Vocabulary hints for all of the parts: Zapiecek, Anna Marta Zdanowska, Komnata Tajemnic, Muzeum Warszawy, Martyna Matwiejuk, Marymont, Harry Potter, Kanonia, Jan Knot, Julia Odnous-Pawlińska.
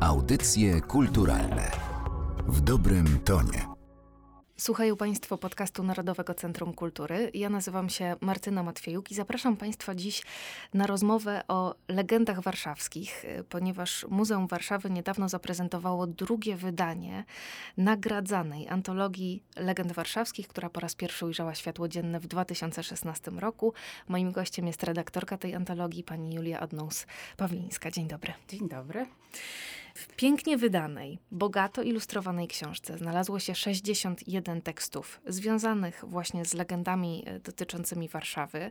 Audycje kulturalne w dobrym tonie. Słuchają Państwo podcastu Narodowego Centrum Kultury. Ja nazywam się Martyna Matwiejuk i zapraszam Państwa dziś na rozmowę o legendach warszawskich, ponieważ Muzeum Warszawy niedawno zaprezentowało drugie wydanie nagradzanej antologii legend warszawskich, która po raz pierwszy ujrzała światło dzienne w 2016 roku. Moim gościem jest redaktorka tej antologii, pani Julia Odnous-Pawlińska. Dzień dobry. Dzień dobry. W pięknie wydanej, bogato ilustrowanej książce znalazło się 61 tekstów związanych właśnie z legendami dotyczącymi Warszawy.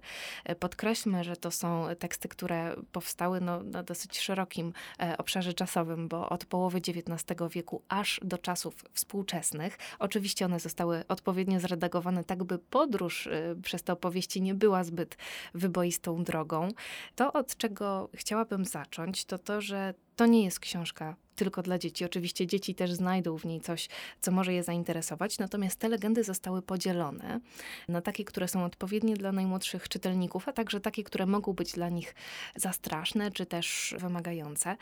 Podkreślmy, że to są teksty, które powstały na dosyć szerokim obszarze czasowym, bo od połowy XIX wieku aż do czasów współczesnych. Oczywiście one zostały odpowiednio zredagowane, tak by podróż przez te opowieści nie była zbyt wyboistą drogą. To, od czego chciałabym zacząć, to, że to nie jest książka tylko dla dzieci. Oczywiście dzieci też znajdą w niej coś, co może je zainteresować, natomiast te legendy zostały podzielone na takie, które są odpowiednie dla najmłodszych czytelników, a także takie, które mogą być dla nich za straszne, czy też wymagające.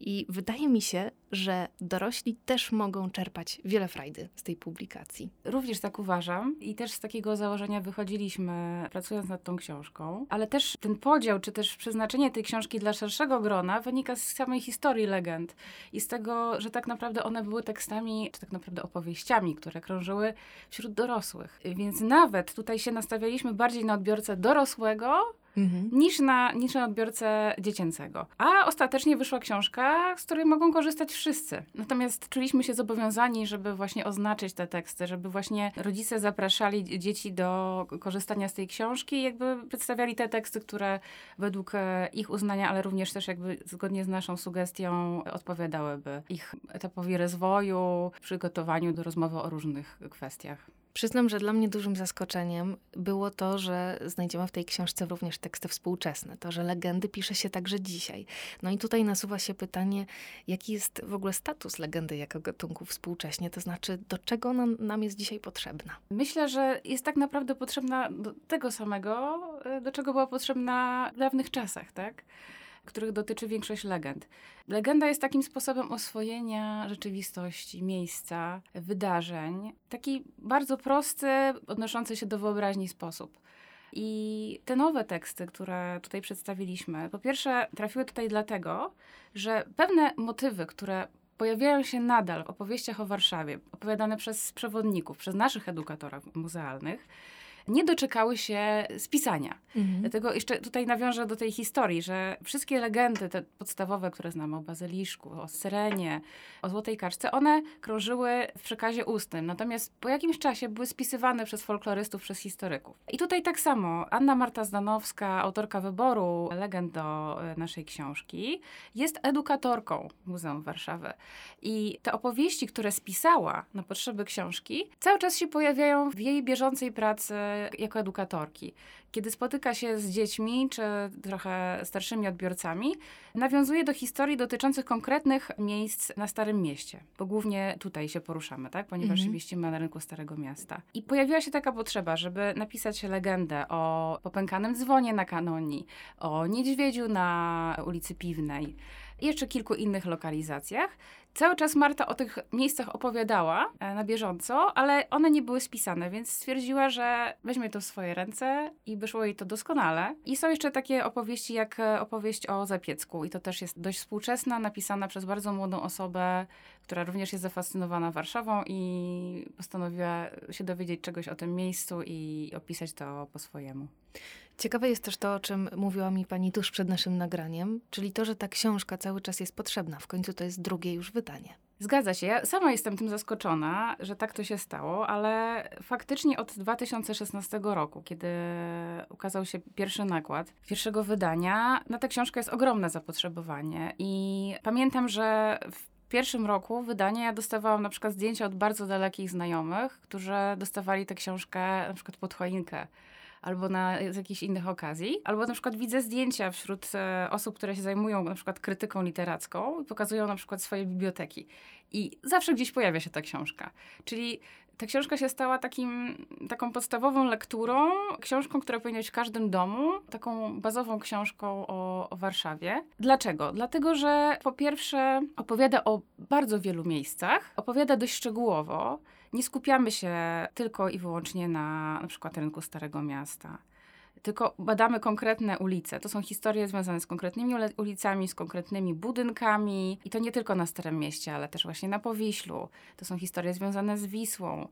I wydaje mi się, że dorośli też mogą czerpać wiele frajdy z tej publikacji. Również tak uważam i też z takiego założenia wychodziliśmy, pracując nad tą książką, ale też ten podział, czy też przeznaczenie tej książki dla szerszego grona wynika z samej historii legend i z tego, że tak naprawdę one były tekstami, czy tak naprawdę opowieściami, które krążyły wśród dorosłych. Więc nawet tutaj się nastawialiśmy bardziej na odbiorcę dorosłego, niż na odbiorcę dziecięcego. A ostatecznie wyszła książka, z której mogą korzystać wszyscy. Natomiast czuliśmy się zobowiązani, żeby właśnie oznaczyć te teksty, żeby właśnie rodzice zapraszali dzieci do korzystania z tej książki i jakby przedstawiali te teksty, które według ich uznania, ale również też jakby zgodnie z naszą sugestią odpowiadałyby ich etapowi rozwoju, przygotowaniu do rozmowy o różnych kwestiach. Przyznam, że dla mnie dużym zaskoczeniem było to, że znajdziemy w tej książce również teksty współczesne, to, że legendy pisze się także dzisiaj. No i tutaj nasuwa się pytanie, jaki jest w ogóle status legendy jako gatunku współcześnie, to znaczy do czego ona nam jest dzisiaj potrzebna? Myślę, że jest tak naprawdę potrzebna do tego samego, do czego była potrzebna w dawnych czasach, tak? Których dotyczy większość legend. Legenda jest takim sposobem oswojenia rzeczywistości, miejsca, wydarzeń. Taki bardzo prosty, odnoszący się do wyobraźni sposób. I te nowe teksty, które tutaj przedstawiliśmy, po pierwsze trafiły tutaj dlatego, że pewne motywy, które pojawiają się nadal w opowieściach o Warszawie, opowiadane przez przewodników, przez naszych edukatorów muzealnych, nie doczekały się spisania. Dlatego jeszcze tutaj nawiążę do tej historii, że wszystkie legendy te podstawowe, które znamy o Bazyliszku, o Syrenie, o Złotej Kaczce, one krążyły w przekazie ustnym. Natomiast po jakimś czasie były spisywane przez folklorystów, przez historyków. I tutaj tak samo Anna Marta Zdanowska, autorka wyboru legend do naszej książki, jest edukatorką Muzeum Warszawy. I te opowieści, które spisała na potrzeby książki, cały czas się pojawiają w jej bieżącej pracy jako edukatorki. Kiedy spotyka się z dziećmi, czy trochę starszymi odbiorcami, nawiązuje do historii dotyczących konkretnych miejsc na Starym Mieście, bo głównie tutaj się poruszamy, tak? Ponieważ się mieścimy na rynku Starego Miasta. I pojawiła się taka potrzeba, żeby napisać legendę o popękanym dzwonie na Kanonii, o niedźwiedziu na ulicy Piwnej i jeszcze kilku innych lokalizacjach. Cały czas Marta o tych miejscach opowiadała na bieżąco, ale one nie były spisane, więc stwierdziła, że weźmie to w swoje ręce i wyszło jej to doskonale. I są jeszcze takie opowieści jak opowieść o Zapiecku i to też jest dość współczesna, napisana przez bardzo młodą osobę, która również jest zafascynowana Warszawą i postanowiła się dowiedzieć czegoś o tym miejscu i opisać to po swojemu. Ciekawe jest też to, o czym mówiła mi pani tuż przed naszym nagraniem, czyli to, że ta książka cały czas jest potrzebna. W końcu to jest drugie już wydanie. Zgadza się. Ja sama jestem tym zaskoczona, że tak to się stało, ale faktycznie od 2016 roku, kiedy ukazał się pierwszy nakład pierwszego wydania, na tę książkę jest ogromne zapotrzebowanie i pamiętam, że w pierwszym roku wydania ja dostawałam na przykład zdjęcia od bardzo dalekich znajomych, którzy dostawali tę książkę na przykład pod choinkę. albo z jakichś innych okazji. Albo na przykład widzę zdjęcia wśród osób, które się zajmują na przykład krytyką literacką i pokazują na przykład swoje biblioteki. I zawsze gdzieś pojawia się ta książka. Czyli ta książka się stała taką podstawową lekturą, książką, która powinna być w każdym domu, taką bazową książką o Warszawie. Dlaczego? Dlatego, że po pierwsze opowiada o bardzo wielu miejscach, opowiada dość szczegółowo. Nie skupiamy się tylko i wyłącznie na przykład rynku Starego Miasta. Tylko badamy konkretne ulice. To są historie związane z konkretnymi ulicami, z konkretnymi budynkami. I to nie tylko na Starym Mieście, ale też właśnie na Powiślu. To są historie związane z Wisłą.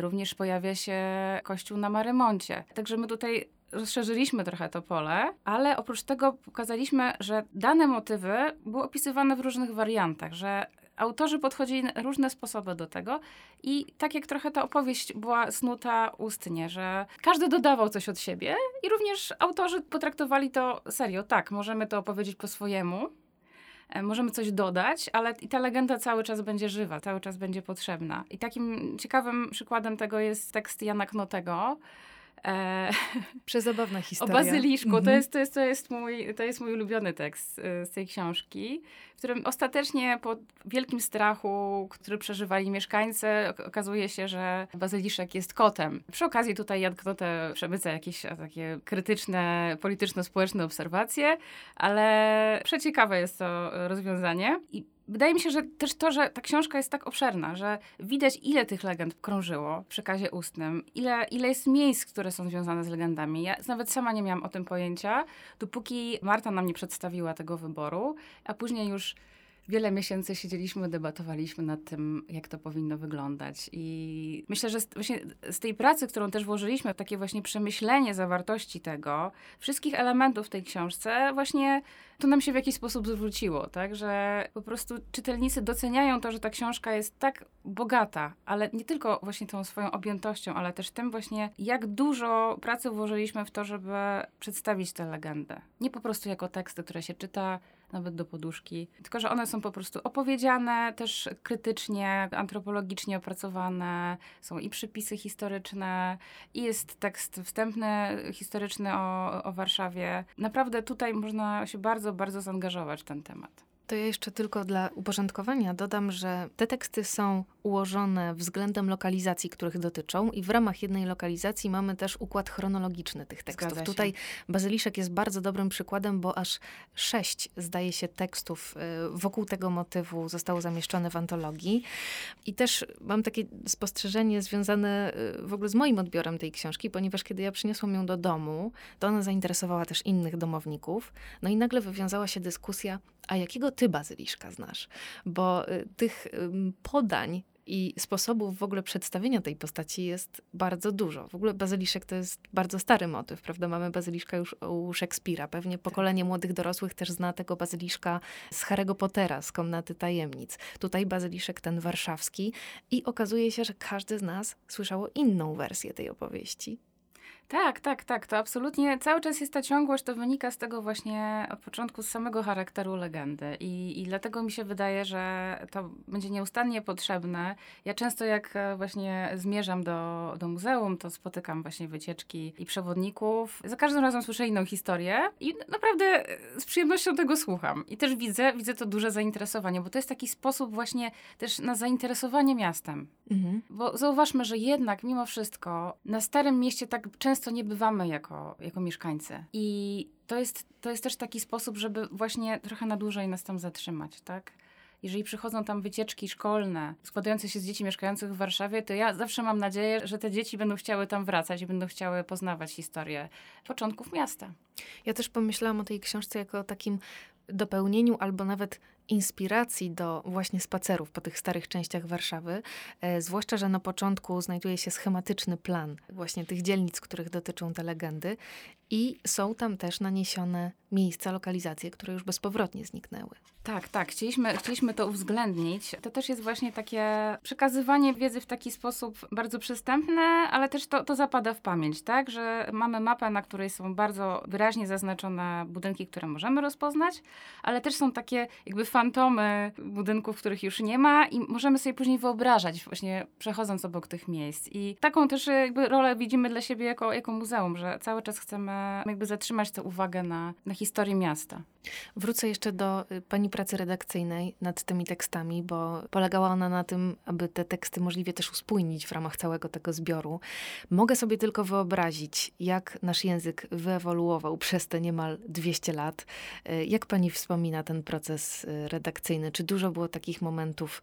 Również pojawia się kościół na Marymoncie. Także my tutaj rozszerzyliśmy trochę to pole, ale oprócz tego pokazaliśmy, że dane motywy były opisywane w różnych wariantach, że autorzy podchodzili na różne sposoby do tego i tak jak trochę ta opowieść była snuta ustnie, że każdy dodawał coś od siebie i również autorzy potraktowali to serio. Tak, możemy to opowiedzieć po swojemu, możemy coś dodać, ale i ta legenda cały czas będzie żywa, cały czas będzie potrzebna. I takim ciekawym przykładem tego jest tekst Jana Knotego, Przezabawna historia. O bazyliszku. Mm-hmm. To jest mój ulubiony tekst z tej książki, w którym ostatecznie po wielkim strachu, który przeżywali mieszkańcy, okazuje się, że bazyliszek jest kotem. Przy okazji tutaj Jan Knot przemyca jakieś takie krytyczne, polityczno-społeczne obserwacje, ale przeciekawe jest to rozwiązanie. I wydaje mi się, że też to, że ta książka jest tak obszerna, że widać, ile tych legend krążyło w przekazie ustnym, ile jest miejsc, które są związane z legendami. Ja nawet sama nie miałam o tym pojęcia, dopóki Marta nam nie przedstawiła tego wyboru, a później już wiele miesięcy siedzieliśmy, debatowaliśmy nad tym, jak to powinno wyglądać. I myślę, że właśnie z tej pracy, którą też włożyliśmy, takie właśnie przemyślenie zawartości tego, wszystkich elementów w tej książce, właśnie to nam się w jakiś sposób zwróciło, tak? Że po prostu czytelnicy doceniają to, że ta książka jest tak bogata, ale nie tylko właśnie tą swoją objętością, ale też tym właśnie, jak dużo pracy włożyliśmy w to, żeby przedstawić tę legendę. Nie po prostu jako teksty, które się czyta nawet do poduszki, tylko że one są po prostu opowiedziane, też krytycznie, antropologicznie opracowane, są i przypisy historyczne, i jest tekst wstępny, historyczny o Warszawie. Naprawdę tutaj można się bardzo, bardzo zaangażować w ten temat. To ja jeszcze tylko dla uporządkowania dodam, że te teksty są ułożone względem lokalizacji, których dotyczą i w ramach jednej lokalizacji mamy też układ chronologiczny tych tekstów. Tutaj bazyliszek jest bardzo dobrym przykładem, bo aż 6, zdaje się, tekstów wokół tego motywu zostało zamieszczone w antologii. I też mam takie spostrzeżenie związane w ogóle z moim odbiorem tej książki, ponieważ kiedy ja przyniosłam ją do domu, to ona zainteresowała też innych domowników. No i nagle wywiązała się dyskusja, a jakiego ty bazyliszka znasz? Bo tych podań i sposobów w ogóle przedstawienia tej postaci jest bardzo dużo. W ogóle bazyliszek to jest bardzo stary motyw, prawda? Mamy bazyliszka już u Szekspira. Pewnie pokolenie młodych dorosłych też zna tego bazyliszka z Harry'ego Pottera, z Komnaty Tajemnic. Tutaj bazyliszek ten warszawski i okazuje się, że każdy z nas słyszało inną wersję tej opowieści. Tak. To absolutnie cały czas jest ta ciągłość, to wynika z tego właśnie od początku, z samego charakteru legendy. I dlatego mi się wydaje, że to będzie nieustannie potrzebne. Ja często jak właśnie zmierzam do muzeum, to spotykam właśnie wycieczki i przewodników. Za każdym razem słyszę inną historię i naprawdę z przyjemnością tego słucham. I też widzę to duże zainteresowanie, bo to jest taki sposób właśnie też na zainteresowanie miastem. Mhm. Bo zauważmy, że jednak mimo wszystko na Starym Mieście tak często nie bywamy jako mieszkańcy. I to jest też taki sposób, żeby właśnie trochę na dłużej nas tam zatrzymać, tak? Jeżeli przychodzą tam wycieczki szkolne składające się z dzieci mieszkających w Warszawie, to ja zawsze mam nadzieję, że te dzieci będą chciały tam wracać i będą chciały poznawać historię początków miasta. Ja też pomyślałam o tej książce jako o takim dopełnieniu albo nawet inspiracji do właśnie spacerów po tych starych częściach Warszawy, zwłaszcza, że na początku znajduje się schematyczny plan właśnie tych dzielnic, których dotyczą te legendy i są tam też naniesione miejsca, lokalizacje, które już bezpowrotnie zniknęły. Tak. Chcieliśmy to uwzględnić. To też jest właśnie takie przekazywanie wiedzy w taki sposób bardzo przystępny, ale też to zapada w pamięć, tak? Że mamy mapę, na której są bardzo wyraźnie zaznaczone budynki, które możemy rozpoznać, ale też są takie jakby fantomy budynków, których już nie ma i możemy sobie później wyobrażać właśnie przechodząc obok tych miejsc. I taką też jakby rolę widzimy dla siebie jako muzeum, że cały czas chcemy jakby zatrzymać tę uwagę na historii miasta. Wrócę jeszcze do pani pracy redakcyjnej nad tymi tekstami, bo polegała ona na tym, aby te teksty możliwie też uspójnić w ramach całego tego zbioru. Mogę sobie tylko wyobrazić, jak nasz język wyewoluował przez te niemal 200 lat. Jak pani wspomina ten proces redakcyjny? Czy dużo było takich momentów,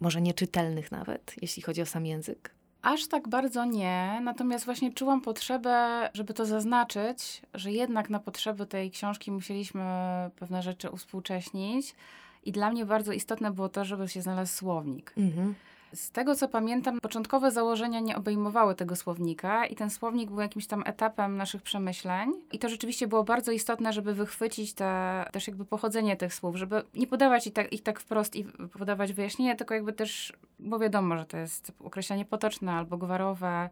może nieczytelnych nawet, jeśli chodzi o sam język? Aż tak bardzo nie, natomiast właśnie czułam potrzebę, żeby to zaznaczyć, że jednak na potrzeby tej książki musieliśmy pewne rzeczy uwspółcześnić i dla mnie bardzo istotne było to, żeby się znalazł słownik. Mhm. Z tego, co pamiętam, początkowe założenia nie obejmowały tego słownika i ten słownik był jakimś tam etapem naszych przemyśleń i to rzeczywiście było bardzo istotne, żeby wychwycić też jakby pochodzenie tych słów, żeby nie podawać ich tak wprost i podawać wyjaśnienia, tylko jakby też, bo wiadomo, że to jest określenie potoczne albo gwarowe,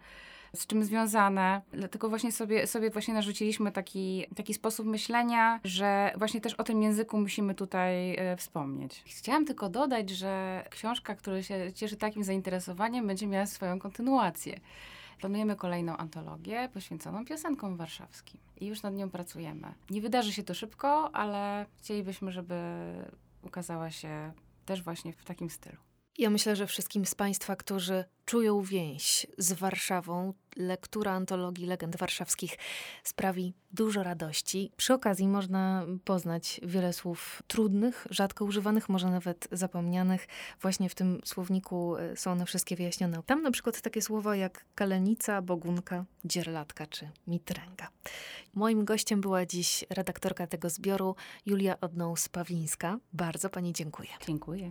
z czym związane. Dlatego właśnie sobie właśnie narzuciliśmy taki sposób myślenia, że właśnie też o tym języku musimy tutaj wspomnieć. Chciałam tylko dodać, że książka, która się cieszy takim zainteresowaniem, będzie miała swoją kontynuację. Planujemy kolejną antologię poświęconą piosenkom warszawskim i już nad nią pracujemy. Nie wydarzy się to szybko, ale chcielibyśmy, żeby ukazała się też właśnie w takim stylu. Ja myślę, że wszystkim z Państwa, którzy czują więź z Warszawą, lektura antologii legend warszawskich sprawi dużo radości. Przy okazji można poznać wiele słów trudnych, rzadko używanych, może nawet zapomnianych. Właśnie w tym słowniku są one wszystkie wyjaśnione. Tam na przykład takie słowa jak kalenica, bogunka, dzierlatka czy mitręga. Moim gościem była dziś redaktorka tego zbioru Julia Odnous-Pawlińska. Bardzo Pani dziękuję. Dziękuję.